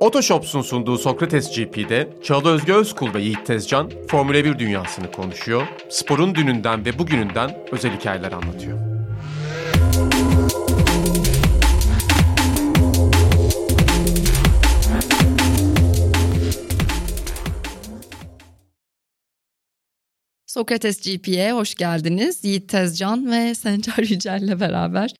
OtoShops'un sunduğu Socrates GP'de Çağıl Özge Özkul ve Yiğit Tezcan Formula 1 dünyasını konuşuyor, sporun dününden ve bugününden özel hikayeler anlatıyor. Socrates GP'ye hoş geldiniz. Yiğit Tezcan ve Sencar Yücel'le beraber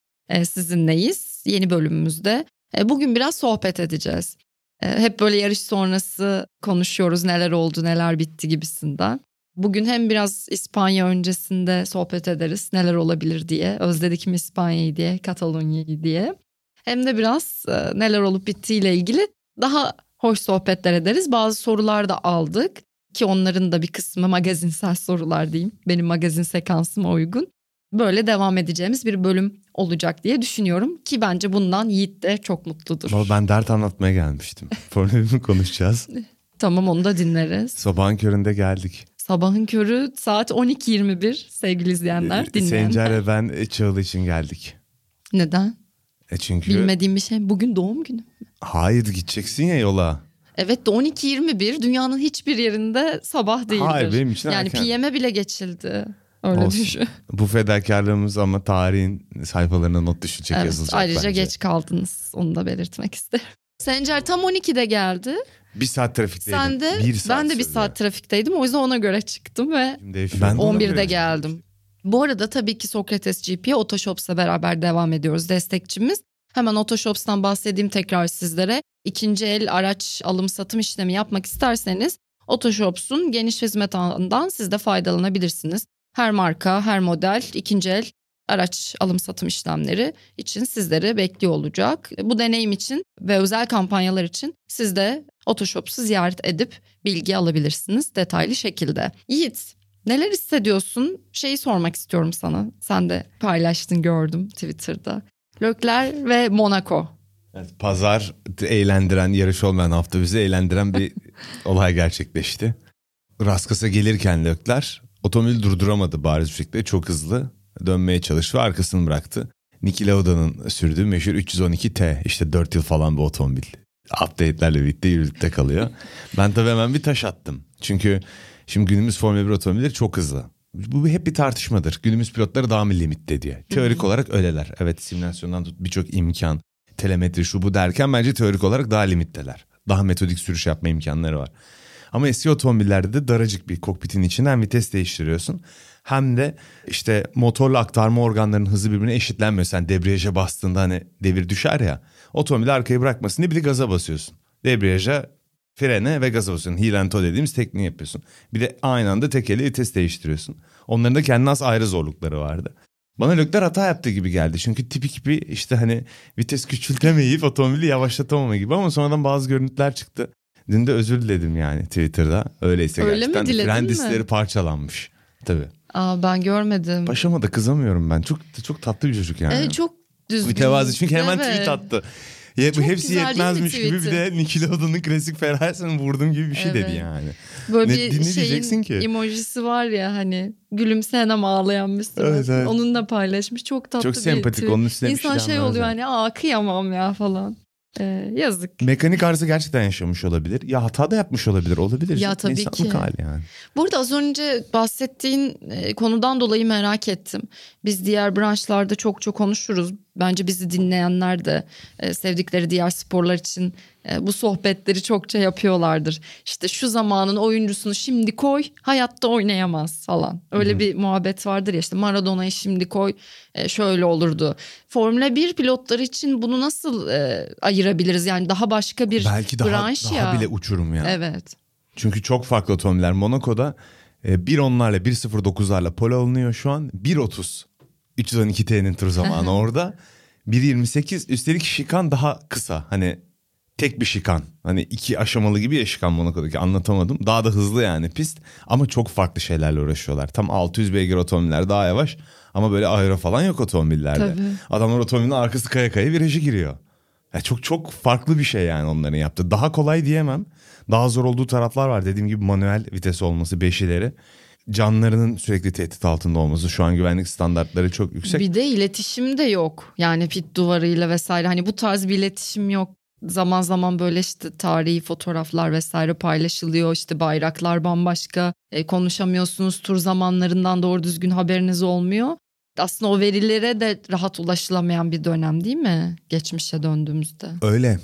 sizinleyiz yeni bölümümüzde. Bugün biraz sohbet edeceğiz. Hep böyle yarış sonrası konuşuyoruz, neler oldu, neler bitti gibisinden. Bugün hem biraz İspanya öncesinde sohbet ederiz, neler olabilir diye. Özledik mi İspanya'yı diye, Katalonya'yı diye. Hem de biraz neler olup bittiğiyle ilgili daha hoş sohbetler ederiz. Bazı sorular da aldık ki onların da bir kısmı magazinsel sorular diyeyim. Benim magazin sekansıma uygun. Böyle devam edeceğimiz bir bölüm olacak diye düşünüyorum ki bence bundan Yiğit de çok mutludur. Ben dert anlatmaya gelmiştim. Formülümü konuşacağız. Tamam, onu da dinleriz. Sabahın köründe geldik. Sabahın körü saat 12.21 sevgili izleyenler, dinleyenler. Sencar ve ben Çağıl için geldik. Neden? Çünkü... Bilmediğim bir şey. Bugün doğum günü. Hayır, gideceksin ya yola. Evet de 12.21 dünyanın hiçbir yerinde sabah değildir. Hayır, benim için yani erken. Yani PM'e bile geçildi. Öyle düşün. Bu fedakarlığımız ama tarihin sayfalarına not düşecek, evet, yazılacak ayrıca bence. Ayrıca geç kaldınız, onu da belirtmek isterim. Sencar tam 12'de geldi. Bir saat trafikteydim. Sen de, ben de bir saat trafikteydim, o yüzden ona göre çıktım ve ben 11'de geldim. Bu arada tabii ki Socrates GP'ye Otoshops'la beraber devam ediyoruz, destekçimiz. Hemen Otoshops'tan bahsedeyim tekrar sizlere. İkinci el araç alım satım işlemi yapmak isterseniz Otoshops'un geniş hizmet alanından siz de faydalanabilirsiniz. Her marka, her model, ikinci el araç alım-satım işlemleri için sizleri bekliyor olacak. Bu deneyim için ve özel kampanyalar için siz de Otoshops'u ziyaret edip bilgi alabilirsiniz detaylı şekilde. Yiğit, neler hissediyorsun? Şeyi sormak istiyorum sana. Sen de paylaştın, gördüm Twitter'da. Leclerc ve Monaco. Evet, pazar eğlendiren, yarış olmayan hafta bizi eğlendiren bir olay gerçekleşti. Raskas'a gelirken Leclerc... Otomobil durduramadı bariz bir şekilde. Çok hızlı dönmeye çalıştı ve arkasını bıraktı. Niki Lauda'nın sürdüğü meşhur 312T. İşte 4 yıl falan bu otomobil. Update'lerle birlikte kalıyor. Ben tabii hemen bir taş attım. Çünkü şimdi günümüz Formula 1 otomobilleri çok hızlı. Bu hep bir tartışmadır. Günümüz pilotları daha mı limitte diye. Teorik olarak öyleler. Evet, simülasyondan tut birçok imkan, telemetri şu bu derken bence teorik olarak daha limitteler. Daha metodik sürüş yapma imkanları var. Ama eski otomobillerde de daracık bir kokpitin içinde hem vites değiştiriyorsun hem de işte motorla aktarma organlarının hızı birbirine eşitlenmiyor. Sen debriyaja bastığında hani devir düşer ya, otomobili arkaya bırakmasın diye bir de gaza basıyorsun. Debriyaja, frene ve gaza basıyorsun. Heel and toe dediğimiz tekniği yapıyorsun. Bir de aynı anda tek elle vites değiştiriyorsun. Onların da kendine az ayrı zorlukları vardı. Bana Leclerc hata yaptığı gibi geldi. Çünkü tipik bir işte hani vites küçültemeyip otomobili yavaşlatamama gibi, ama sonradan bazı görüntüler çıktı. Dün de özür diledim yani Twitter'da. Öyleyse öyle gerçekten fren diskleri parçalanmış. Tabii. Aa, ben görmedim. Paşama da kızamıyorum ben. Çok tatlı bir çocuk yani. Çok düzgün. Mütevazı çünkü hemen tweet attı. Çok hepsi yetmezmiş gibi bir de Niki Lauda'nın klasik Ferrari'sini vurdum gibi bir şey dedi yani. Böyle bir şeyin ki? Emojisi var ya hani gülümseyen ama ağlayan bir sürü. Evet. Onunla paylaşmış. Çok tatlı, çok sempatik bir tweet. Onun üstüne İnsan bir şey oluyor yani. Hani kıyamam ya falan. Yazık. Mekanik arıza gerçekten yaşamış olabilir. Ya hata da yapmış olabilir. Ya tabii ki. İnsanlık hali yani. Burada az önce bahsettiğin konudan dolayı merak ettim. Biz diğer branşlarda çok konuşuruz. Bence bizi dinleyenler de sevdikleri diğer sporlar için bu sohbetleri çokça yapıyorlardır. İşte şu zamanın oyuncusunu şimdi koy, hayatta oynayamaz falan. Öyle bir muhabbet vardır ya, işte Maradona'yı şimdi koy şöyle olurdu. Formula 1 pilotları için bunu nasıl ayırabiliriz? Yani daha başka bir belki branş daha, ya. Belki daha bile uçurum ya. Evet. Çünkü çok farklı otomobiller. Monaco'da 1.10'larla 1.09'larla pole alınıyor şu an. 1.30. 312T'nin tur zamanı orada. 1.28 üstelik şikan daha kısa. Hani tek bir şikan. Hani iki aşamalı gibi ya şikan Monaco'daki, anlatamadım. Daha da hızlı yani pist. Ama çok farklı şeylerle uğraşıyorlar. Tam 600 beygir otomobiller daha yavaş. Ama böyle aero falan yok otomobillerde. Tabii. Adamlar otomobilin arkası kaya viraja giriyor. Yani çok farklı bir şey yani onların yaptığı. Daha kolay diyemem. Daha zor olduğu taraflar var. Dediğim gibi manuel vites olması, beşileri. Canlarının sürekli tehdit altında olması, şu an güvenlik standartları çok yüksek. Bir de iletişim de yok. Yani pit duvarıyla vesaire, hani bu tarz bir iletişim yok. zaman zaman böyle işte tarihi fotoğraflar vesaire paylaşılıyor. İşte bayraklar bambaşka. Konuşamıyorsunuz. Tur zamanlarından doğru düzgün haberiniz olmuyor. Aslında o verilere de rahat ulaşılamayan bir dönem değil mi? Geçmişe döndüğümüzde. Öyle.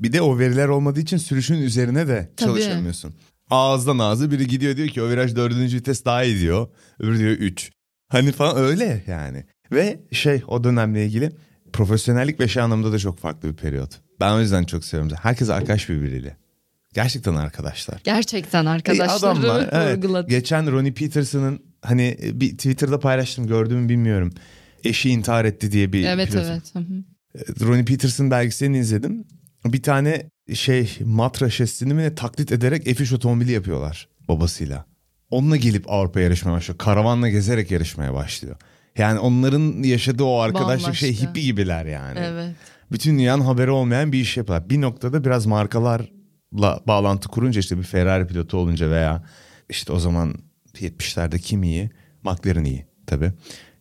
Bir de o veriler olmadığı için sürüşün üzerine de çalışamıyorsun. Ağızdan ağzı biri gidiyor diyor ki o viraj 4. vites daha iyi diyor. Öbürü diyor 3. Hani falan öyle yani. Ve o dönemle ilgili profesyonellik ve şey anlamında da çok farklı bir periyot. Ben o yüzden çok seviyorum. Herkes arkadaş birbiriyle. Gerçekten arkadaşlar. Adamlar, evet. Geçen Ronnie Peterson'ın hani bir Twitter'da paylaştım, gördüğümü bilmiyorum. Eşi intihar etti diye bir Evet. Ronnie Peterson belgeselini izledim. Bir tane mat raşesini mi taklit ederek F1 otomobili yapıyorlar babasıyla. Onunla gelip Avrupa'ya yarışmaya başlıyor. Karavanla gezerek yarışmaya başlıyor. Yani onların yaşadığı o arkadaşlık bambaşka. Hippie gibiler yani. Evet. Bütün dünyanın haberi olmayan bir iş yapıyorlar. Bir noktada biraz markalarla bağlantı kurunca bir Ferrari pilotu olunca veya o zaman 70'lerde kim iyi? McLaren iyi tabii.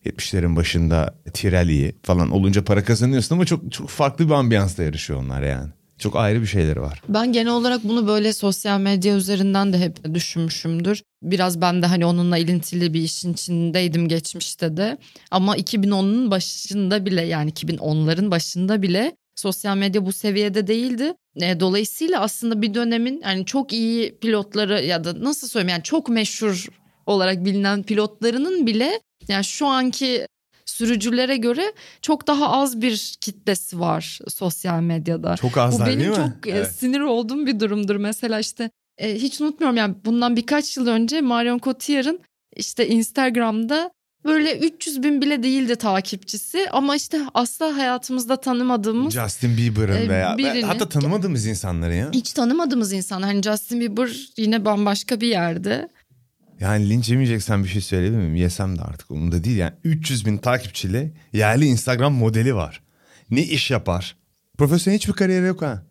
70'lerin başında Tirelli falan olunca para kazanıyorsun ama çok çok farklı bir ambiyansta yarışıyor onlar yani. Çok ayrı bir şeyleri var. Ben genel olarak bunu böyle sosyal medya üzerinden de hep düşünmüşümdür. Biraz ben de hani onunla ilintili bir işin içindeydim geçmişte de. Ama 2010'un başında bile yani 2010'ların başında bile sosyal medya bu seviyede değildi. Dolayısıyla aslında bir dönemin yani çok iyi pilotları ya da nasıl söyleyeyim yani çok meşhur olarak bilinen pilotlarının bile yani şu anki sürücülere göre çok daha az bir kitlesi var sosyal medyada. Çok azlar değil mi? Bu benim çok sinir olduğum bir durumdur. Mesela hiç unutmuyorum yani bundan birkaç yıl önce Marion Cotillard'ın Instagram'da böyle 300.000 bile değildi takipçisi ama asla hayatımızda tanımadığımız Justin Bieber'ın veya birini, hatta tanımadığımız insanları ya. Hiç tanımadığımız insanlar. Hani Justin Bieber yine bambaşka bir yerde. Yani linç yemeyeceksen bir şey söyleyebilir miyim? Yesem de artık onun da değil yani 300.000 takipçili yerli Instagram modeli var. Ne iş yapar? Profesyonel hiçbir kariyeri yok ha.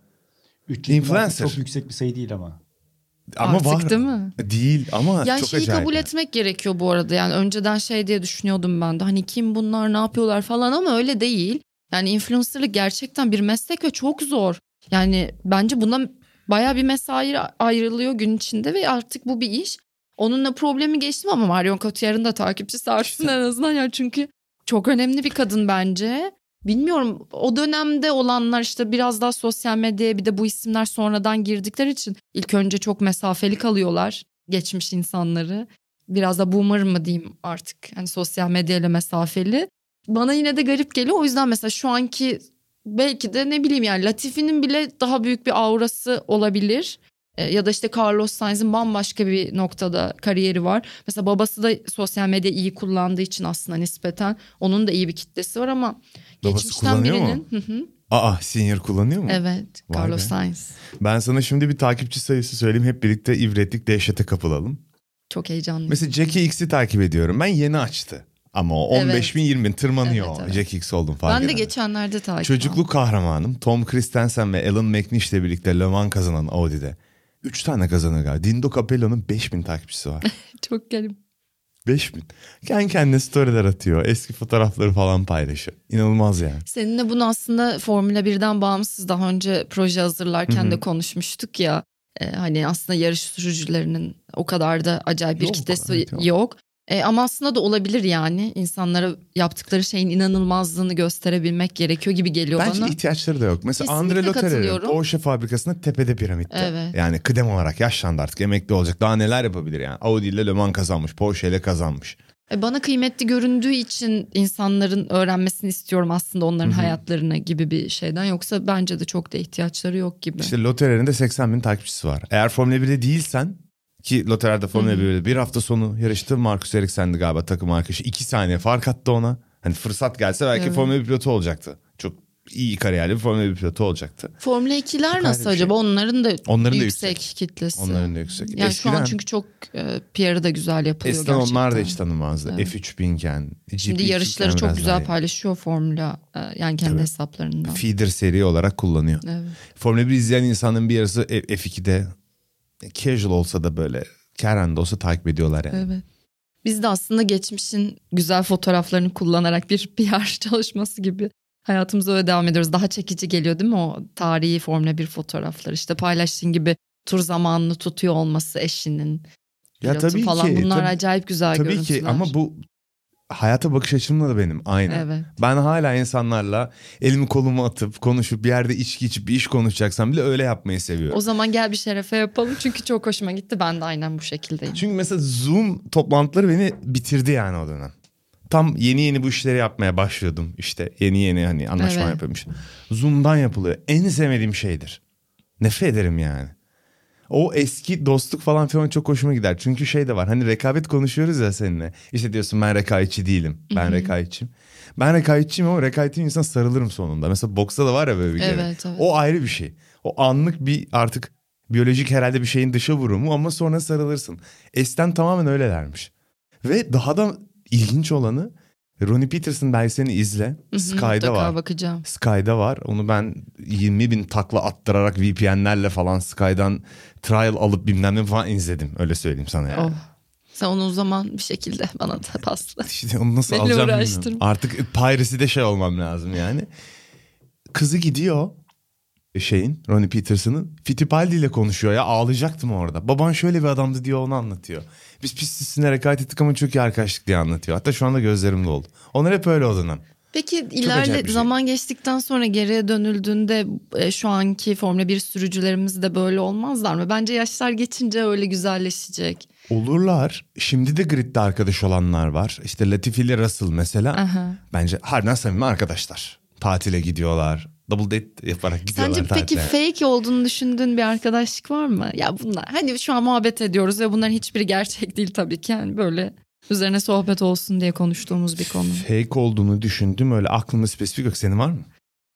İnfluencer. Çok yüksek bir sayı değil ama. Ama artık var. Değil mi? Değil ama ya çok acayip. Kabul etmek gerekiyor bu arada yani önceden diye düşünüyordum ben de hani kim bunlar ne yapıyorlar falan ama öyle değil. Yani influencerlık gerçekten bir meslek ve çok zor. Yani bence buna bayağı bir mesai ayrılıyor gün içinde ve artık bu bir iş. Onunla problemi geçtim ama Marion Cotillard'ın da takipçisi artsın en azından ya çünkü çok önemli bir kadın bence. Bilmiyorum o dönemde olanlar biraz daha sosyal medyaya bir de bu isimler sonradan girdikleri için ilk önce çok mesafeli kalıyorlar geçmiş insanları. Biraz da boomer mı diyeyim artık yani sosyal medyayla mesafeli. Bana yine de garip geliyor o yüzden mesela şu anki belki de ne bileyim yani Latifi'nin bile daha büyük bir aurası olabilir. Ya da Carlos Sainz'in bambaşka bir noktada kariyeri var. Mesela babası da sosyal medya iyi kullandığı için aslında nispeten onun da iyi bir kitlesi var ama babası geçmişten birinin. Mu? Senior kullanıyor mu? Evet, vay Carlos Sainz. Ben sana şimdi bir takipçi sayısı söyleyeyim. Hep birlikte ibretlik dehşete kapılalım. Çok heyecanlıyım. Mesela Jackie Ickx'i takip ediyorum. Ben yeni açtı. Ama o 15 bin 20 bin tırmanıyor. Evet. Jackie Ickx oldum falan. Ben de geçenlerde takip ettim. Çocukluk kahramanım. Tom Christensen ve Alan McNish'le birlikte Le Mans kazanan Audi'de. 3 tane kazanır galiba. Dindo Capello'nun 5.000 takipçisi var. Çok garip. 5.000. Kendine storyler atıyor. Eski fotoğrafları falan paylaşıyor. İnanılmaz yani. Seninle bunu aslında Formula 1'den bağımsız daha önce proje hazırlarken de konuşmuştuk ya. Hani aslında yarış sürücülerinin o kadar da acayip bir kitlesi yok. Ama aslında da olabilir yani. İnsanlara yaptıkları şeyin inanılmazlığını gösterebilmek gerekiyor gibi geliyor bence bana. Bence ihtiyaçları da yok. Mesela kesinlikle Andre Loterer'in Porsche fabrikasında tepede piramitte. Evet. Yani kıdem olarak yaşlandı artık emekli olacak. Daha neler yapabilir yani. Audi ile Le Mans kazanmış, Porsche ile kazanmış. Bana kıymetli göründüğü için insanların öğrenmesini istiyorum aslında onların hayatlarına gibi bir şeyden. Yoksa bence de çok da ihtiyaçları yok gibi. Loterer'in de 80.000 takipçisi var. Eğer Formula 1'de değilsen... Ki Loterer'de Formula 1'de bir hafta sonu yarıştı. Marcus Eriksen'di galiba takım arkadaşı. 2 saniye fark attı ona. Hani fırsat gelse belki Formula 1 pilotu olacaktı. Çok iyi kariyerli bir Formula 1 pilotu olacaktı. Formula 2'ler nasıl acaba? Onların da yüksek kitlesi. Onların da yüksek. Yani eskiden, şu an çünkü çok PR'ı da güzel yapılıyor eskiden gerçekten. Eskiden onlar da hiç tanımazdı. Evet. F3000'ken. Şimdi yarışları çok güzel paylaşıyor Formula. Yani kendi hesaplarından. Feeder seri olarak kullanıyor. Evet. Formula 1 izleyen insanın bir yarısı F2'de. Casual olsa da böyle Karen de olsa takip ediyorlar yani. Evet. Biz de aslında geçmişin güzel fotoğraflarını kullanarak bir PR çalışması gibi hayatımıza öyle devam ediyoruz. Daha çekici geliyor değil mi o tarihi Formula 1 fotoğraflar? İşte paylaştığın gibi tur zamanını tutuyor olması eşinin. Ya tabii falan. Ki. Bunlar tabii, acayip güzel tabii görüntüler. Tabii ki, ama bu hayata bakış açımla da benim aynı. Evet. Ben hala insanlarla elimi kolumu atıp konuşup bir yerde içki içip bir iş konuşacaksam bile öyle yapmayı seviyorum. O zaman gel bir şerefe yapalım çünkü çok hoşuma gitti. Ben de aynen bu şekildeyim. Çünkü mesela Zoom toplantıları beni bitirdi yani o dönem. Tam yeni bu işleri yapmaya başlıyordum işte. Yeni hani anlaşma evet. yapıyormuş. Zoom'dan yapılıyor. En sevmediğim şeydir. Nefret ederim yani. O eski dostluk falan filan çok hoşuma gider. Çünkü şey de var, hani rekabet konuşuyoruz ya seninle. İşte diyorsun ben rekabetçi değilim. Ben rekabetçiyim. Ben rekabetçiyim ama rekabetçi insan sarılırım sonunda. Mesela boksta da var ya böyle bir evet. O ayrı bir şey. O anlık bir artık biyolojik herhalde bir şeyin dışa vurumu ama sonra sarılırsın. Esten tamamen öylelermiş. Ve daha da ilginç olanı Ronnie Peterson belgeselini izle. Sky'da var. Bakacağım. Sky'da var. Onu ben 20.000 takla attırarak VPN'lerle falan Sky'dan trial alıp bilmem ne falan izledim. Öyle söyleyeyim sana yani. Oh. Sen onu o zaman bir şekilde bana da pasla. İşte onu nasıl alacağım bilmiyorum. Artık piracy'de şey olmam lazım yani. Kızı gidiyor Ronnie Peterson'ın Fittipaldi ile konuşuyor ya, ağlayacaktım orada. Baban şöyle bir adamdı diyor, onu anlatıyor. Biz pist üstüne rekabet ettik ama çok iyi arkadaşlık diye anlatıyor. Hatta şu anda gözlerim doldu. Onlar hep öyle o dönem. Peki çok ileride zaman geçtikten sonra geriye dönüldüğünde şu anki Formula 1 sürücülerimiz de böyle olmazlar mı? Bence yaşlar geçince öyle güzelleşecek. Olurlar. Şimdi de gridde arkadaş olanlar var. İşte Latifi ile Russell mesela. Aha. Bence harbiden samimi arkadaşlar. Tatile gidiyorlar. Double date yaparak gidiyorlar. Sence peki fake olduğunu düşündüğün bir arkadaşlık var mı? Ya bunlar hani şu an muhabbet ediyoruz ve bunların hiçbiri gerçek değil tabii ki. Yani böyle üzerine sohbet olsun diye konuştuğumuz bir konu. Fake olduğunu düşündüm, öyle aklımda spesifik yok. Senin var mı?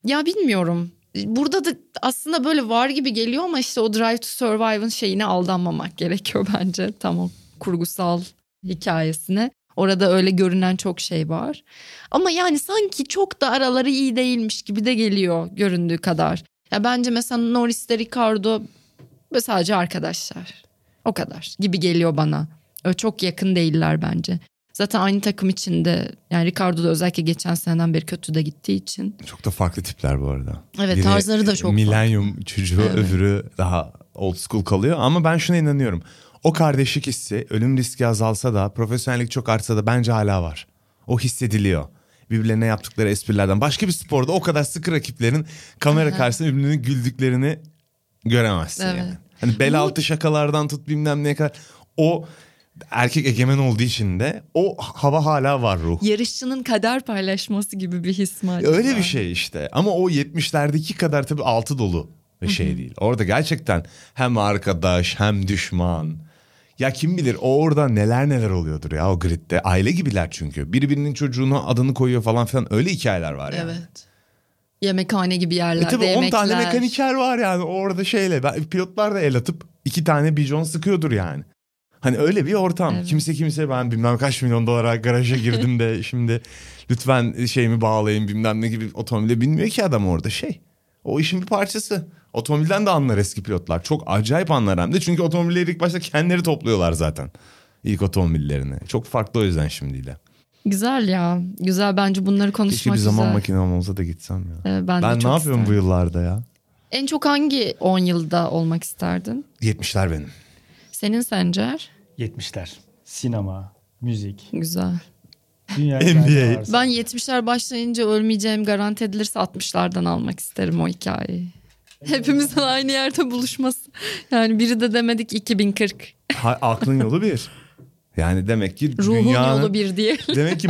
Ya bilmiyorum. Burada da aslında böyle var gibi geliyor ama işte o Drive to Survive'ın şeyine aldanmamak gerekiyor bence. Tam o kurgusal hikayesine. Orada öyle görünen çok şey var. Ama yani sanki çok da araları iyi değilmiş gibi de geliyor göründüğü kadar. Ya bence mesela Norris'te Ricardo sadece arkadaşlar. O kadar gibi geliyor bana. Öyle çok yakın değiller bence. Zaten aynı takım içinde yani Ricardo da özellikle geçen seneden beri kötü de gittiği için. Çok da farklı tipler bu arada. Evet, biri tarzları da çok milenyum farklı. Çocuğu evet. Öbürü daha old school kalıyor ama ben şuna inanıyorum. O kardeşlik hissi ölüm riski azalsa da profesyonellik çok artsa da bence hala var. O hissediliyor. Birbirlerine yaptıkları esprilerden. Başka bir sporda o kadar sıkı rakiplerin kamera karşısında birbirlerinin güldüklerini göremezsin evet. yani. Hani bel altı şakalardan tut bilmem neye kadar. O erkek egemen olduğu için de o hava hala var, ruh. Yarışçının kader paylaşması gibi bir his mi acaba? Öyle bir şey işte. Ama o 70'lerdeki kadar tabii altı dolu bir şey değil. Orada gerçekten hem arkadaş hem düşman. Ya kim bilir orada neler oluyordur ya o gridde. Aile gibiler çünkü. Birbirinin çocuğuna adını koyuyor falan filan, öyle hikayeler var yani. Evet. Yemekhane gibi yerlerde tabii yemekler. 10 tane mekaniker var yani orada şeyle. Pilotlar da el atıp 2 tane bijon sıkıyordur yani. Hani öyle bir ortam. Evet. Kimse ben bilmem kaç milyon dolara garaja girdim de şimdi lütfen şeyimi bağlayın bilmem ne gibi otomobile binmiyor ki adam orada şey. O işin bir parçası. Otomobilden de anlar eski pilotlar. Çok acayip anlar hem de. Çünkü otomobilleri ilk başta kendileri topluyorlar zaten. İlk otomobillerini. Çok farklı o yüzden şimdiyle. Güzel ya. Güzel, bence bunları konuşmak güzel. Keşke bir zaman makinem olsa da gitsem ya. Ben ne yapıyorum isterim bu yıllarda ya? En çok hangi 10 yılda olmak isterdin? 70'ler benim. Senin Sencer? 70'ler. Sinema, müzik. Güzel. NBA. Ben 70'ler başlayınca ölmeyeceğim garanti edilirse 60'lardan almak isterim o hikayeyi. Hepimizin aynı yerde buluşması. Yani biri de demedik 2040. Aklın yolu bir. Yani demek ki ruhun yolu bir diye. Demek ki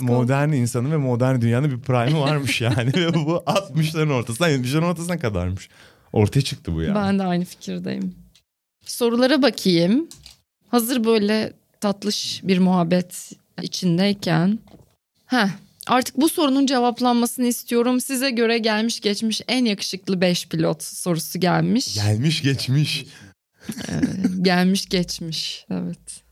modern insanın ve modern dünyanın bir prime'i varmış yani. Ve bu 60'ların ortasından 70'lerin ortasına kadarmış. Ortaya çıktı bu yani. Ben de aynı fikirdeyim. Sorulara bakayım. Hazır böyle tatlış bir muhabbet içindeyken. Artık bu sorunun cevaplanmasını istiyorum. Size göre gelmiş geçmiş en yakışıklı 5 pilot sorusu gelmiş. Gelmiş geçmiş. Gelmiş geçmiş. Evet.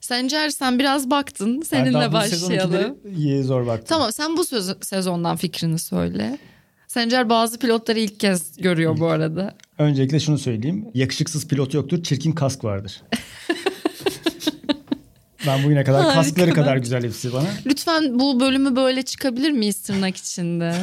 Sencer, sen biraz baktın. Seninle başlayalım. Zor baktım. Tamam, sen bu sezondan fikrini söyle. Sencer bazı pilotları ilk kez görüyor bu arada. Öncelikle şunu söyleyeyim. Yakışıksız pilot yoktur, çirkin kask vardır. Ben bugüne kadar kaskları kadar güzel hepsi bana. Lütfen bu bölümü böyle çıkabilir miyiz tırnak içinde?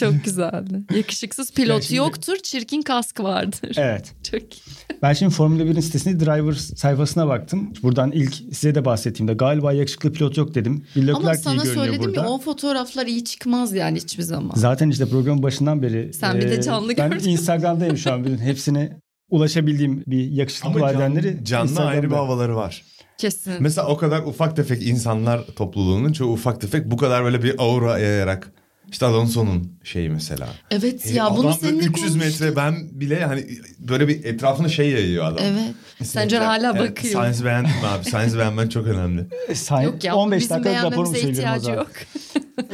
Çok güzeldi. Yakışıksız pilot şimdi... yoktur, çirkin kask vardır. Evet. Çok iyi. Ben şimdi Formula 1'in sitesinde driver sayfasına baktım. Buradan ilk size de bahsettiğimde galiba yakışıklı pilot yok dedim. Ama sana söyledim ya, o fotoğraflar iyi çıkmaz yani hiçbir zaman. Zaten işte programın başından beri. Sen bir de canlı gördün. Ben Instagram'dayım şu an. Hepsine ulaşabildiğim bir yakışıklı vadenleri. Canlı ayrı bir havaları var. Kesin. Mesela o kadar ufak tefek insanlar topluluğunun çoğu ufak tefek bu kadar böyle bir aura yayarak. İşte Alonso'nun şeyi mesela. Evet ya, bunu seninle konuştuk. 300 metre ben bile hani böyle bir etrafını şey yayıyor adam. Evet. Sence mesela, hala bakıyor. Evet, Sainz'i beğendim abi. Sainz'i beğenmen çok önemli. Yok ya, 15 dakikalık raporumu söylüyorum o zaman.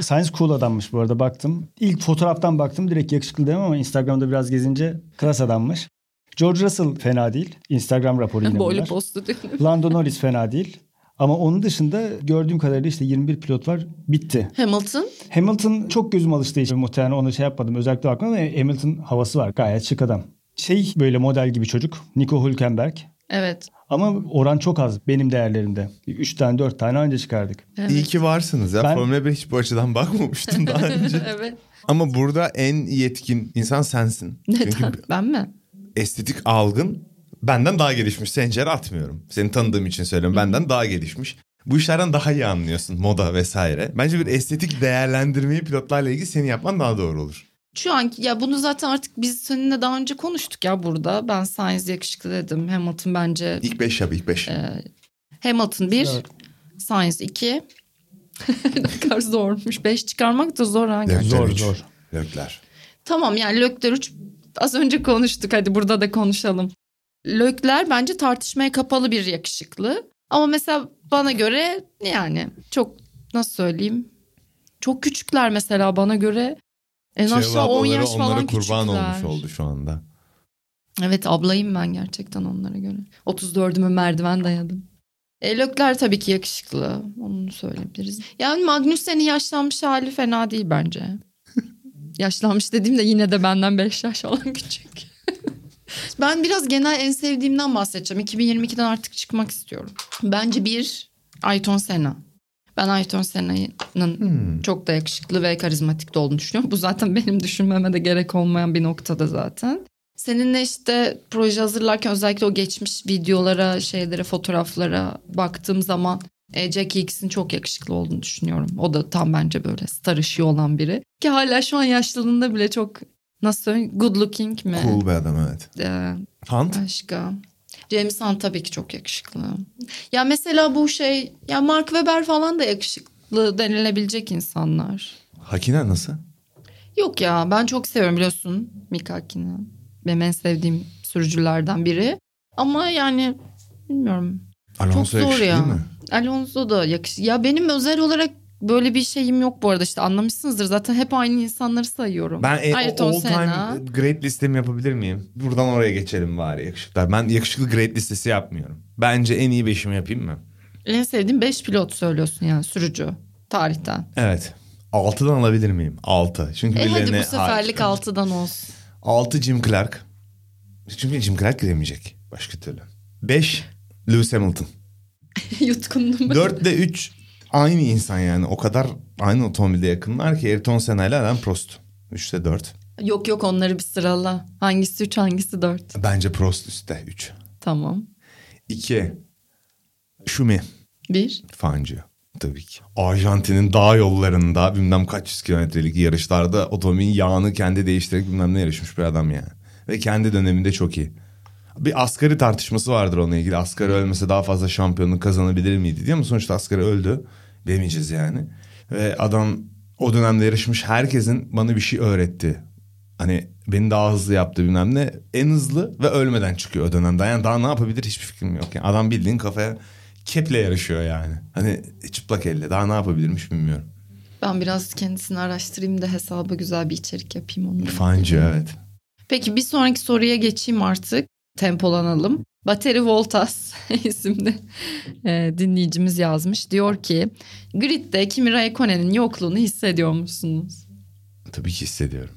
Sainz cool adammış bu arada, baktım. İlk fotoğraftan baktım direkt yakışıklı demem ama Instagram'da biraz gezince klas adammış. George Russell fena değil. Instagram raporu yine bunlar. Boylu postu değil mi? Lando Norris fena değil. Ama onun dışında gördüğüm kadarıyla işte 21 pilot var. Bitti. Hamilton? Hamilton çok gözüm alıştığı için muhtemelen ona şey yapmadım. Özellikle bakmadım ama Hamilton havası var. Gayet şık adam. Şey böyle model gibi çocuk. Nico Hülkenberg. Evet. Ama oran çok az benim değerlerimde. 3 tane 4 tane önce çıkardık. Evet. İyi ki varsınız ya. Ben... Formula 1 hiç bu açıdan bakmamıştım daha önce. Evet. Ama burada en yetkin insan sensin. Neden? Çünkü... Ben mi? Estetik algın benden daha gelişmiş. Sencer'e atmıyorum. Seni tanıdığım için söylüyorum. Benden daha gelişmiş. Bu işlerden daha iyi anlıyorsun. Moda vesaire. Bence bir estetik değerlendirmeyi pilotlarla ilgili senin yapman daha doğru olur. Şu anki ya bunu zaten artık biz seninle daha önce konuştuk ya burada. Ben Sainz yakışıklı dedim. Hamilton bence... İlk 5 abi, ilk 5. Hamilton 1, evet. Sainz 2. Ne kadar zormuş. 5 çıkarmak da zor. Hangi? Zor. Lökler. Tamam yani Lökler 3 az önce konuştuk. Hadi burada da konuşalım. Leclerc bence tartışmaya kapalı bir yakışıklı. Ama mesela bana göre yani çok nasıl söyleyeyim? Çok küçükler mesela bana göre. En aşağı 10 yaş falan küçükler. Onlara kurban olmuş oldu şu anda. Evet, ablayım ben gerçekten onlara göre. 34'ümü merdiven dayadım. Leclerc tabii ki yakışıklı. Onu söyleyebiliriz. Yani Magnussen'in yaşlanmış hali fena değil bence. Yaşlanmış dediğimde yine de benden 5 yaş olan küçük. Ben biraz genel en sevdiğimden bahsedeceğim. 2022'den artık çıkmak istiyorum. Bence bir Ayrton Senna. Ben Ayrton Senna'nın çok da yakışıklı ve karizmatik de olduğunu düşünüyorum. Bu zaten benim düşünmeme de gerek olmayan bir noktada zaten. Seninle işte proje hazırlarken özellikle o geçmiş videolara, şeylere, fotoğraflara baktığım zaman Jackie Ickx'in çok yakışıklı olduğunu düşünüyorum. O da tam bence böyle star ışığı olan biri. Ki hala şu an yaşlılığında bile çok... Nasıl söyleyeyim? Good looking mi? Cool bir adam, evet. Hunt? Başka. James Hunt tabii ki çok yakışıklı. Ya mesela bu şey... Ya Mark Webber falan da yakışıklı denilebilecek insanlar. Häkkinen nasıl? Yok ya, ben çok seviyorum biliyorsun. Mika Häkkinen. Benim en sevdiğim sürücülerden biri. Ama yani bilmiyorum. Alonso çok zor ya. Değil mi? Alonso da yakışıklı. Ya benim özel olarak... Böyle bir şeyim yok bu arada, işte anlamışsınızdır. Zaten hep aynı insanları sayıyorum. Ben all Senna. Time grade listemi yapabilir miyim? Buradan oraya geçelim bari yakışıklar. Ben yakışıklı grade listesi yapmıyorum. Bence en iyi 5'imi yapayım mı? En sevdiğim 5 pilot söylüyorsun yani, sürücü tarihten. Evet. 6'dan alabilir miyim? 6. Çünkü hadi bu seferlik 6'dan olsun. 6 Jim Clark. Çünkü Jim Clark giremeyecek başka türlü. 5 Lewis Hamilton. Yutkundum. 4 ile 3... Aynı insan yani. O kadar aynı otomobilde yakınlar ki. Ayrton Senna ile adam Prost. 3'te 4. Yok onları bir sırala. Hangisi 3, hangisi 4? Bence Prost üstte 3. Tamam. 2. Schumi. 1. Fangio. Tabii ki. Arjantin'in dağ yollarında bilmem kaç yüz kilometrelik yarışlarda otomobilin yağını kendi değiştirerek bilmem ne yarışmış bir adam yani. Ve kendi döneminde çok iyi. Bir asgari tartışması vardır onunla ilgili. Asgari ölmese daha fazla şampiyonluk kazanabilir miydi diye, ama sonuçta asgari öldü. Demeyeceğiz yani. Ve adam o dönemde yarışmış, herkesin bana bir şey öğretti. Hani beni daha hızlı yaptı bilmem ne. En hızlı ve ölmeden çıkıyor o dönemde. Yani daha ne yapabilir hiçbir fikrim yok. Yani adam bildiğin kafaya keple yarışıyor yani. Hani çıplak elle daha ne yapabilirmiş bilmiyorum. Ben biraz kendisini araştırayım da hesaba güzel bir içerik yapayım onu. Fancı evet. Peki bir sonraki soruya geçeyim artık. Tempolanalım. Bateri Voltas isimli dinleyicimiz yazmış. Diyor ki gridde Kimi Räikkönen'in yokluğunu hissediyor musunuz? Tabii ki hissediyorum.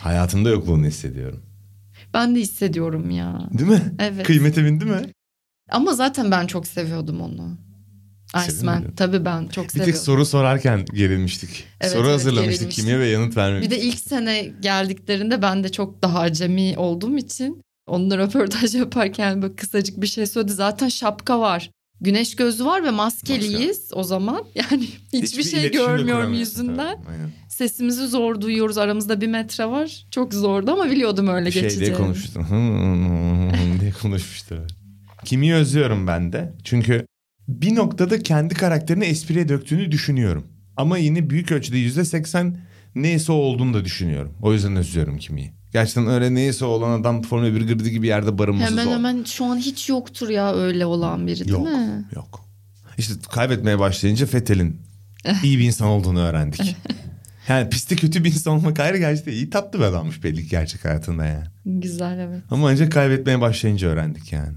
Hayatımda yokluğunu hissediyorum. Ben de hissediyorum ya. Değil mi? Evet. Kıymete bindi mi? Ama zaten ben çok seviyordum onu. Iceman. Tabii ben çok seviyorum. Bir tek soru sorarken gerilmiştik. Evet, soru hazırlamıştık gerilmiştik. Kimya ve yanıt vermemiştik. Bir de ilk sene geldiklerinde ben de çok daha acemi olduğum için onunla röportaj yaparken böyle kısacık bir şey söyledi. Zaten şapka var. Güneş gözlüğü var ve maskeliyiz o zaman. Yani hiçbir şey görmüyorum yüzünden. Tamam, sesimizi zor duyuyoruz. Aramızda bir metre var. Çok zordu ama biliyordum öyle bir geçeceğini. Şey diye konuşmuştum. diye konuşmuştu. Kimyi özlüyorum ben de. Çünkü bir noktada kendi karakterini espriye döktüğünü düşünüyorum. Ama yine büyük ölçüde %80 neyse o olduğunu da düşünüyorum. O yüzden özlüyorum Kimyi. Gerçekten öyle neyse olan adam Formula 1 girdi gibi yerde barınmasız hemen o. Hemen şu an hiç yoktur ya öyle olan biri değil mi? Yok. İşte kaybetmeye başlayınca Vettel'in iyi bir insan olduğunu öğrendik. Yani pistte kötü bir insan olmak ayrı, gerçekten iyi tatlı bir adammış belli ki gerçek hayatında yani. Güzel, evet. Ama ancak kaybetmeye başlayınca öğrendik yani.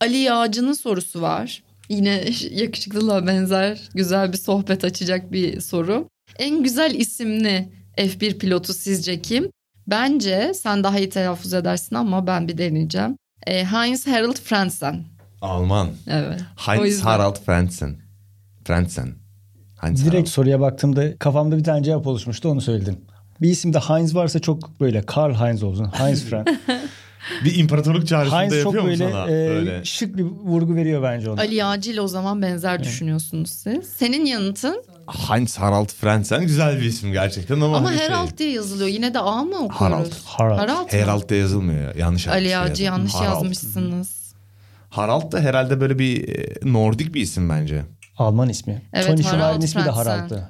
Ali Yağcı'nın sorusu var. Yine yakışıklılığa benzer güzel bir sohbet açacak bir soru. En güzel isimli F1 pilotu sizce kim? Bence sen daha iyi telaffuz edersin ama ben bir deneyeceğim. Heinz-Harald Frentzen. Alman. Evet. Heinz-Harald Frentzen. Direkt soruya baktığımda kafamda bir tane cevap oluşmuştu, onu söyledim. Bir isimde Heinz varsa çok böyle Karl Heinz olsun. Heinz Frentzen. Bir imparatorluk çağrısında Heinz yapıyor mu sana? Böyle şık bir vurgu veriyor bence ona. Ali Yağcı ile o zaman benzer düşünüyorsunuz siz. Senin yanıtın? Heinz-Harald Frentzen güzel bir isim gerçekten ama Herald diye yazılıyor. Yine de A mı okuyoruz? Harald. Herald diye yazılmıyor. Yanlış Ali Yağcı yanlış yazmışsınız. Harald da herhalde böyle bir Nordik bir isim bence. Alman ismi. Evet, Tony Schumacher'in ismi de Harald'dı.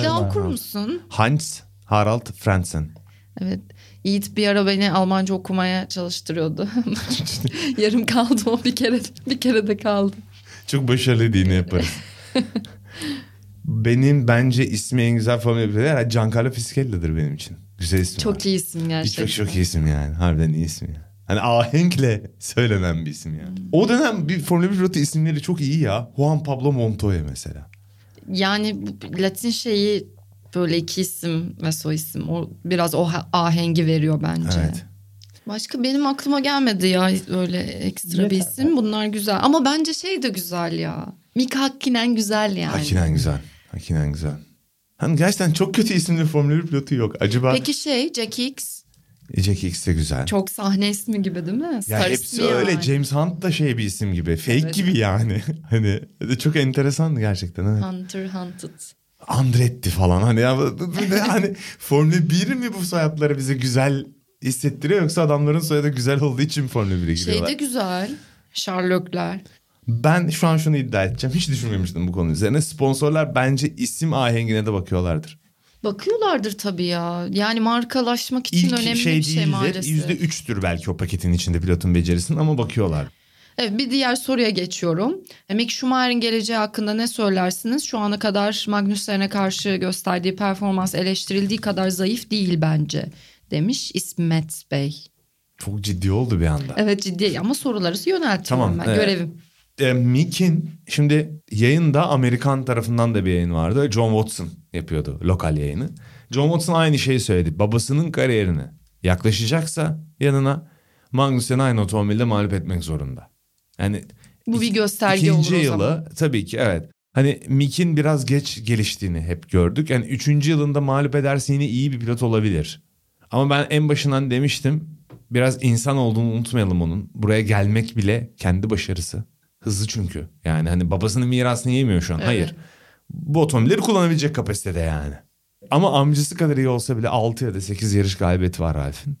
Bir daha okur musun? Heinz-Harald Frentzen. Evet. Yiğit bir ara beni Almanca okumaya çalıştırıyordu. Yarım kaldı o bir kere de kaldı. Çok başarılı değil, ne yaparız. Benim bence ismi en güzel Formula 1'de Giancarlo Fisichella'dır benim için. Güzel isim. Çok iyi isim gerçekten. Çok iyi isim yani. Harbiden iyi isim yani. Hani ahenkle söylenen bir isim yani. O dönem bir Formula 1 pilotu isimleri çok iyi ya. Juan Pablo Montoya mesela. Yani Latin şeyi böyle iki isim ve soy isim. O biraz o ahengi veriyor bence. Evet. Başka benim aklıma gelmedi ya öyle ekstra bir isim. Bunlar güzel. Ama bence şey de güzel ya. Mika Häkkinen güzel yani. Häkkinen güzel. Hani gerçekten çok kötü isimli Formula 1 pilotu yok. Acaba... Peki Jackie Ickx. Jackie Ickx de güzel. Çok sahne ismi gibi değil mi? Ya hepsi öyle. Yani. James Hunt da bir isim gibi. Fake gibi yani. Hani çok enteresan gerçekten. Evet. Hunted. Andretti falan hani Formula 1 mi bu soyadları bize güzel hissettiriyor yoksa adamların soyadı güzel olduğu için Formula 1'e giriyorlar. Şey de güzel. Charles Leclerc. Ben şu an şunu iddia edeceğim. Hiç düşünmemiştim bu konu üzerine. Sponsorlar bence isim ahengine de bakıyorlardır. Bakıyorlardır tabii ya. Yani markalaşmak için önemli bir şey maalesef. İlk şey değildir. %3'tür belki o paketin içinde pilotun becerisinin ama bakıyorlar. Evet, bir diğer soruya geçiyorum. Mick Schumacher'in geleceği hakkında ne söylersiniz? Şu ana kadar Magnussen'e karşı gösterdiği performans eleştirildiği kadar zayıf değil bence demiş İsmet Bey. Çok ciddi oldu bir anda. Evet ciddi ama soruları yöneltiyorum ben görevim. Mick'in şimdi yayında Amerikan tarafından da bir yayın vardı. John Watson yapıyordu lokal yayını. John Watson aynı şeyi söyledi. Babasının kariyerine yaklaşacaksa yanına Magnussen'i aynı otomobilde mağlup etmek zorunda. Yani bu bir gösterge olur o zaman. Tabii ki evet. Hani Mick'in biraz geç geliştiğini hep gördük. Yani 3. yılında mağlup ederse yine iyi bir pilot olabilir. Ama ben en başından demiştim. Biraz insan olduğunu unutmayalım onun. Buraya gelmek bile kendi başarısı. Hızlı çünkü. Yani hani babasının mirasını yemiyor şu an. Evet. Hayır. Bu otomobilleri kullanabilecek kapasitede yani. Ama amcası kadar iyi olsa bile 6 ya da 8 yarış galibiyeti var Ralf'in.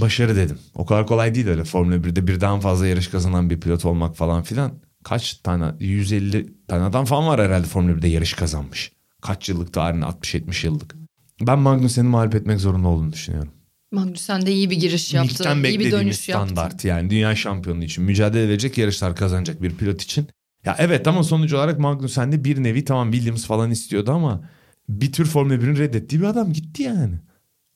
Başarı dedim. O kadar kolay değil öyle Formula 1'de birden fazla yarış kazanan bir pilot olmak falan filan. Kaç tane? 150 tane adam falan var herhalde Formula 1'de yarış kazanmış. Kaç yıllık tarihine? 60-70 yıllık. Ben Magnussen'i mağlup etmek zorunda olduğunu düşünüyorum. Magnussen de iyi bir giriş yaptı. Nick'ten iyi bir dönüş standart yaptı. Yani dünya şampiyonu için mücadele verecek, yarışlar kazanacak bir pilot için. Ya evet ama sonuç olarak Magnussen de bir nevi tamam Williams falan istiyordu ama bir tür Formula 1'in reddettiği bir adam gitti yani.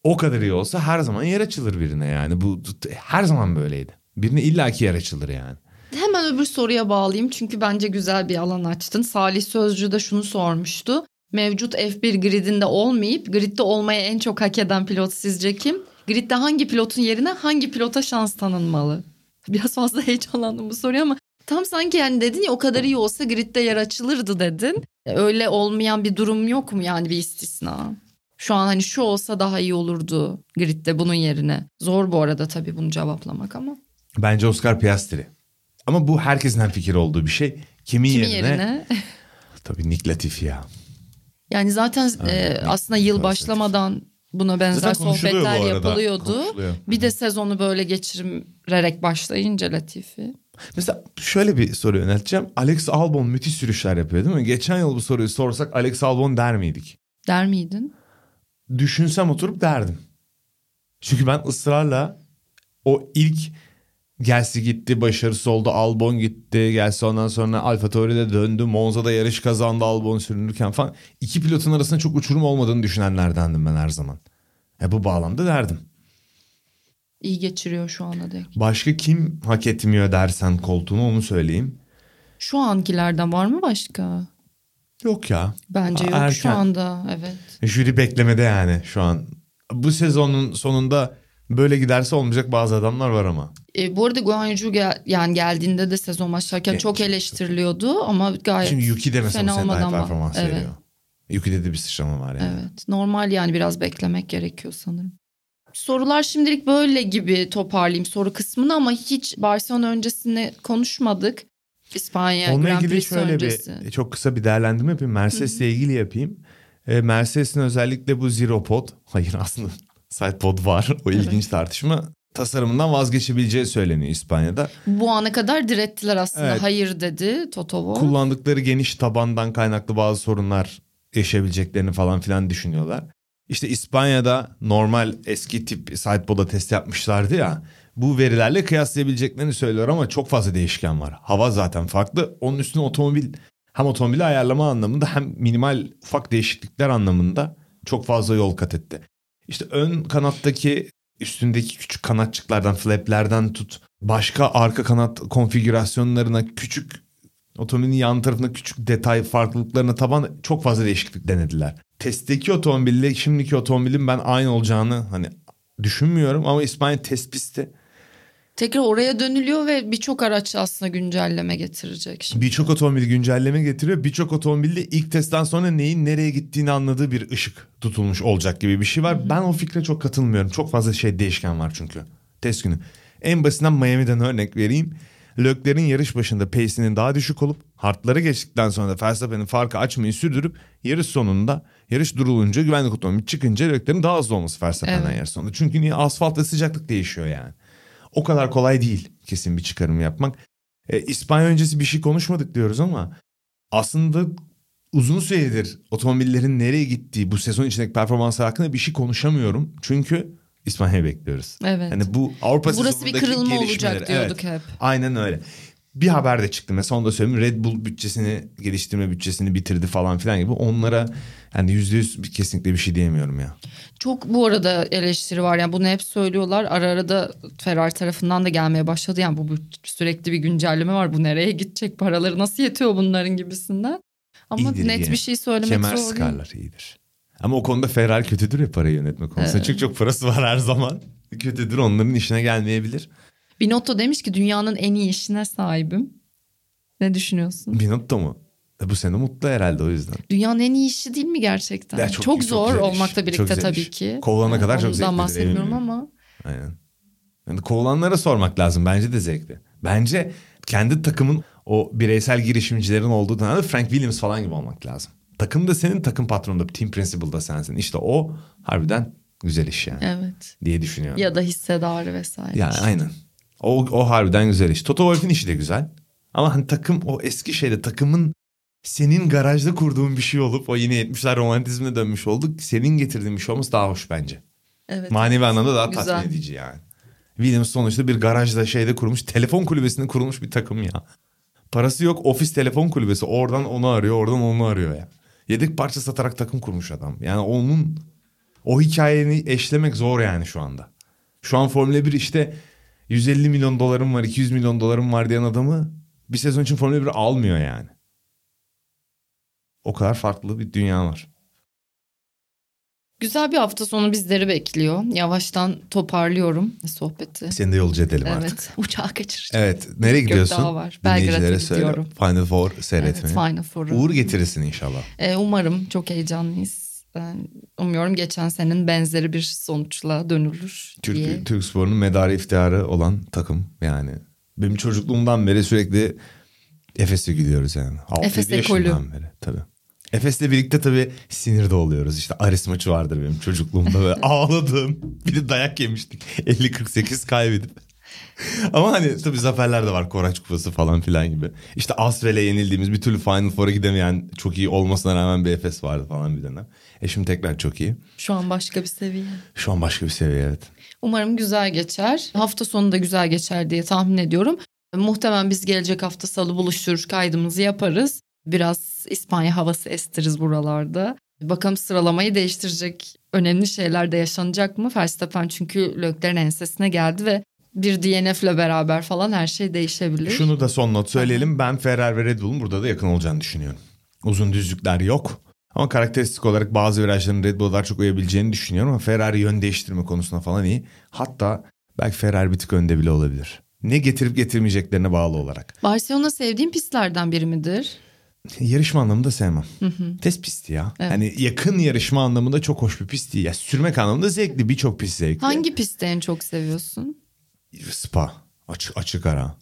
O kadar iyi olsa her zaman yer açılır birine yani. Bu her zaman böyleydi. Birine illaki yer açılır yani. Hemen öbür soruya bağlayayım çünkü bence güzel bir alan açtın. Salih Sözcü de şunu sormuştu. Mevcut F1 gridinde olmayıp gridde olmaya en çok hak eden pilot sizce kim? Gridde hangi pilotun yerine hangi pilota şans tanınmalı? Biraz fazla heyecanlandım bu soruya ama Tam sanki yani dedin ya, o kadar iyi olsa gridde yer açılırdı dedin. Öyle olmayan bir durum yok mu yani, bir istisna? Şu an hani şu olsa daha iyi olurdu gridde bunun yerine. Zor bu arada tabii bunu cevaplamak ama. Bence Oscar Piastri. Ama bu herkesin hem fikir olduğu bir şey. Kimin yerine? Tabii Nick Latifi ya. Yani zaten aslında yıl başlamadan buna benzer sohbetler yapılıyordu. Bir de sezonu böyle geçirerek başlayınca Latifi. Mesela şöyle bir soru yönelteceğim. Alex Albon müthiş sürüşler yapıyor değil mi? Geçen yıl bu soruyu sorsak Alex Albon der miydik? Der miydin? Düşünsem oturup derdim. Çünkü ben ısrarla o ilk gelsi gitti, başarısı oldu, Albon gitti, gelsi ondan sonra Alfa Tauri'de döndü, Monza'da yarış kazandı Albon sürünürken falan. İki pilotun arasında çok uçurum olmadığını düşünenlerdendim ben her zaman. Bu bağlamda derdim. İyi geçiriyor şu ana dek. Başka kim hak etmiyor dersen koltuğunu, onu söyleyeyim. Şu ankilerden var mı başka? Yok ya. Bence yok erken. Şu anda evet. Jüri beklemede yani şu an. Bu sezonun sonunda böyle giderse olmayacak bazı adamlar var ama. Bu arada Guanyu yani geldiğinde de sezon başlarken çok eleştiriliyordu ama gayet. Şimdi Yuki'de mesela sen daha iyi performans veriyor. Yuki'de de bir sıçrama var yani. Evet, normal yani, biraz beklemek gerekiyor sanırım. Sorular şimdilik böyle gibi toparlayayım soru kısmını ama hiç Barcelona öncesini konuşmadık. İspanya Grand Prix'si öncesi. Onunla ilgili şöyle bir çok kısa bir değerlendirme yapayım. Mercedes'le ilgili yapayım. Mercedes'in özellikle bu Zero Pod, hayır aslında Side Pod var. O ilginç tartışma. Tasarımından vazgeçebileceği söyleniyor İspanya'da. Bu ana kadar direttiler aslında. Evet. Hayır dedi Toto Wolff. Kullandıkları geniş tabandan kaynaklı bazı sorunlar yaşayabileceklerini falan filan düşünüyorlar. İşte İspanya'da normal eski tip Side Pod'a test yapmışlardı ya. Bu verilerle kıyaslayabileceklerini söylüyor ama çok fazla değişken var. Hava zaten farklı. Onun üstüne otomobili ayarlama anlamında hem minimal ufak değişiklikler anlamında çok fazla yol kat etti. İşte ön kanattaki üstündeki küçük kanatçıklardan, flaplerden tut. Başka arka kanat konfigürasyonlarına, küçük otomobilin yan tarafında küçük detay farklılıklarına taban çok fazla değişiklik denediler. Testteki otomobille şimdiki otomobilin ben aynı olacağını hani düşünmüyorum ama İspanya test pisti. Tekrar oraya dönülüyor ve birçok araç aslında güncelleme getirecek şimdi. Birçok otomobil güncelleme getiriyor. Birçok otomobilde ilk testten sonra neyin nereye gittiğini anladığı bir ışık tutulmuş olacak gibi bir şey var. Hı-hı. Ben o fikre çok katılmıyorum. Çok fazla şey değişken var çünkü test günü. En basitinden Miami'den örnek vereyim. Leclerc'in yarış başında pace'inin daha düşük olup hardlara geçtikten sonra da Verstappen'in farkı açmayı sürdürüp yarış sonunda, yarış durulunca, güvenlik otomobili çıkınca Leclerc'in daha hızlı olması Verstappen'den yarış sonunda. Çünkü niye? Asfalt ve sıcaklık değişiyor yani. O kadar kolay değil kesin bir çıkarım yapmak. İspanya öncesi bir şey konuşmadık diyoruz ama aslında uzun süredir otomobillerin nereye gittiği, bu sezon içindeki performanslar hakkında bir şey konuşamıyorum. Çünkü İspanya'yı bekliyoruz. Evet. Yani bu Avrupa sezonundaki gelişmeleri. Burası bir kırılma olacak diyorduk hep. Aynen öyle. Bir haber de çıktı mesela, onu da söyleyeyim. Red Bull bütçesini, geliştirme bütçesini bitirdi falan filan gibi. Onlara yani %100 kesinlikle bir şey diyemiyorum ya. Çok bu arada eleştiri var. Yani bunu hep söylüyorlar. Ara ara da Ferrari tarafından da gelmeye başladı. Yani bu sürekli bir güncelleme var. Bu nereye gidecek? Paraları nasıl yetiyor bunların gibisinden? Ama iyidir net bir şey söylemek zor. Kemer sıkarlar iyidir. Ama o konuda Ferrari kötüdür ya, parayı yönetme konusunda. Evet. Çünkü çok parası var her zaman. Kötüdür, onların işine gelmeyebilir. Binotto demiş ki dünyanın en iyi işine sahibim. Ne düşünüyorsun? Binotto mu? Bu sene mutlu herhalde o yüzden. Dünyanın en iyi işi değil mi gerçekten? Ya çok zor olmakla birlikte tabii ki. Kovulana kadar çok zevkli. Ondan bahsetmiyorum ama. Aynen. Yani kovulanlara sormak lazım. Bence de zevkli. Bence kendi takımın o bireysel girişimcilerin olduğu dönemde Frank Williams falan gibi olmak lazım. Takım da senin, takım patronu da, team principal da sensin. İşte o harbiden güzel iş yani. Evet. Diye düşünüyorum. Ya da hissedarı vesaire. Yani aynen. O harbiden güzel iş. Toto Wolff'in işi de güzel. Ama hani takım, o eski şeyde takımın senin garajda kurduğun bir şey olup o yine 70'ler romantizmine dönmüş olduk. Senin getirdiğin bir şey olması daha hoş bence. Evet. Manevi anlamda daha güzel, tatmin edici yani. Williams sonuçta bir garajda şeyde kurmuş, telefon kulübesinde kurulmuş bir takım ya. Parası yok, ofis telefon kulübesi, oradan onu arıyor, oradan onu arıyor ya. Yani. Yedek parça satarak takım kurmuş adam. Yani onun o hikayeni eşlemek zor yani şu anda. Şu an Formula 1 işte $150 milyon var, $200 milyon var diyen adamı bir sezon için Formula 1 almıyor yani. O kadar farklı bir dünya var. Güzel bir hafta sonu bizleri bekliyor. Yavaştan toparlıyorum sohbeti. Seni de yolcu edelim evet, artık. Uçağa kaçıracağım. Evet. Nereye gidiyorsun? Gökdağ var. Belgrad'a gidiyorum. Final Four seyretmeni. Evet, Final Four'u. Uğur getirirsin inşallah. Umarım. Çok heyecanlıyız. Umuyorum geçen senenin benzeri bir sonuçla dönülür diye. Türk sporunun medarı iftiharı olan takım yani. Benim çocukluğumdan beri sürekli Efes'e gidiyoruz yani. 6-7 yaşından beri tabii. Efes'le birlikte tabii sinirde oluyoruz. İşte Aris maçı vardır benim çocukluğumda ve ağladım. Bir de dayak yemiştik. 50-48 kaybedip. Ama hani tabii zaferler de var. Koraç Kupası falan filan gibi. İşte Asvel'e yenildiğimiz bir türlü Final Four'a gidemeyen çok iyi olmasına rağmen bir Efes vardı falan bir dönem. Şimdi tekrar çok iyi. Şu an başka bir seviye. Şu an başka bir seviye evet. Umarım güzel geçer. Hafta sonu da güzel geçer diye tahmin ediyorum. Muhtemelen biz gelecek hafta salı buluşur, kaydımızı yaparız. Biraz İspanya havası estiririz buralarda. Bakalım sıralamayı değiştirecek önemli şeyler de yaşanacak mı? Verstappen çünkü Leclerc'in ensesine geldi ve bir DNF'le beraber falan her şey değişebilir. Şunu da son not söyleyelim. Ben Ferrari ve Red Bull'un burada da yakın olacağını düşünüyorum. Uzun düzlükler yok. Ama karakteristik olarak bazı virajların Red Bull'a çok uyabileceğini düşünüyorum. Ama Ferrari yön değiştirme konusunda falan iyi. Hatta belki Ferrari bir tık önde bile olabilir. Ne getirip getirmeyeceklerine bağlı olarak. Barcelona sevdiğim pistlerden biri midir? Yarışma anlamında sevmem. Hı. Test pisti ya. Evet. Yani yakın yarışma anlamında çok hoş bir pist değil. Ya sürmek anlamında zevkli, birçok pist zevkli. Hangi pisti en çok seviyorsun? Spa. Açık ara.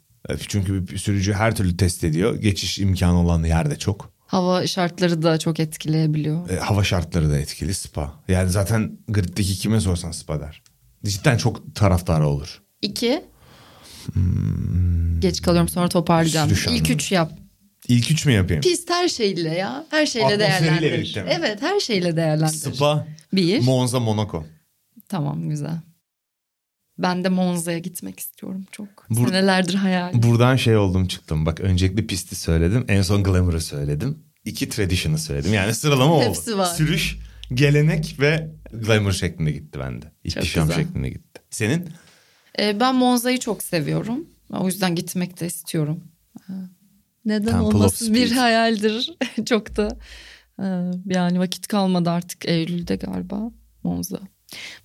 Çünkü bir sürücü her türlü test ediyor. Geçiş imkanı olan yer de çok. Hava şartları da çok etkileyebiliyor. Hava şartları da etkili Spa. Yani zaten griddeki kime sorsan Spa der. Cidden çok taraftarı olur. 2. Geç kalıyorum sonra toparlayacağım. İlk 3 yap. İlk 3 mü yapayım? Pist her şeyle ya. Her şeyle değerlendir. Evet her şeyle değerlendir. Spa, 1. Monza, Monaco. Tamam güzel. Ben de Monza'ya gitmek istiyorum çok. Senelerdir hayalim. Buradan oldum çıktım. Bak öncelikle pisti söyledim. En son Glamour'ı söyledim. 2 Tradition'ı söyledim. Yani sıralama oldu. Hepsi var. Sürüş, gelenek ve Glamour şeklinde gitti bende. İhtişam şeklinde gitti. Senin? Ben Monza'yı çok seviyorum. O yüzden gitmek de istiyorum. Neden Temple olmasın bir hayaldir. Çok da yani vakit kalmadı artık. Eylül'de galiba Monza.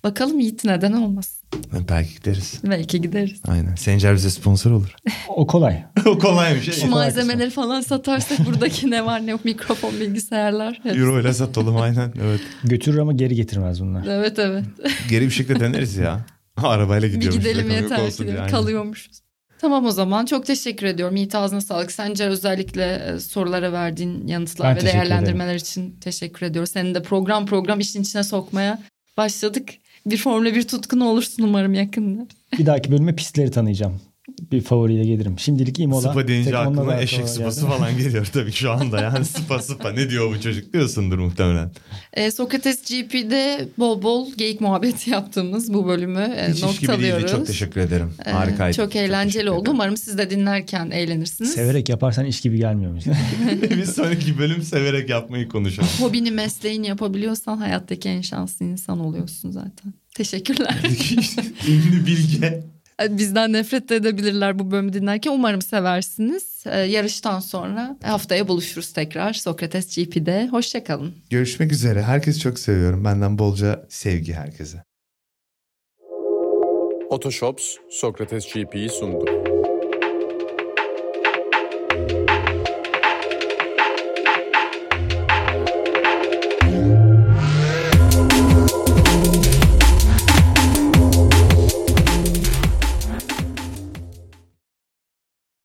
Bakalım Yiğit neden olmasın? Belki gideriz. Belki gideriz. Aynen. Sencar bize sponsor olur. O kolay. O kolaymış. Şu malzemeleri falan satarsak buradaki ne var ne yok. Mikrofon, bilgisayarlar. Hepsi. Euro ile satalım aynen. Evet. Götürür ama geri getirmez bunlar. Evet evet. Geri bir şekilde deneriz ya. Arabayla gidiyormuş. Bir gidelim yeter ki yani. Kalıyormuşuz. Tamam o zaman çok teşekkür ediyorum. Yiğit ağzına sağlık. Sencer özellikle sorulara verdiğin yanıtlar ve değerlendirmeler için teşekkür ediyoruz. Senin de program işin içine sokmaya başladık. Bir Formula 1 tutkunu olursun umarım yakında. Bir dahaki bölüme pistleri tanıyacağım. Bir favoriyle gelirim. Şimdilik Imola. Spa deyince aklına eşek sıpası falan geliyor tabii şu anda. Yani spa ne diyor bu çocuk diyorsundur muhtemelen. Socrates GP'de bol bol geyik muhabbeti yaptığımız bu bölümü noktalıyoruz. Çok teşekkür ederim. Harikaydı. Çok eğlenceli çok oldu. Umarım siz de dinlerken eğlenirsiniz. Severek yaparsan iş gibi gelmiyormuş. Bir sonraki bölüm severek yapmayı konuşalım. Hobini, mesleğini yapabiliyorsan hayattaki en şanslı insan oluyorsun zaten. Teşekkürler. Ünlü bilge. Bizden nefret de edebilirler bu bölümü dinlerken. Umarım seversiniz. Yarıştan sonra haftaya buluşuruz tekrar Socrates GP'de. Hoşçakalın. Görüşmek üzere. Herkesi çok seviyorum. Benden bolca sevgi herkese. OtoShops Socrates GP'yi sundu.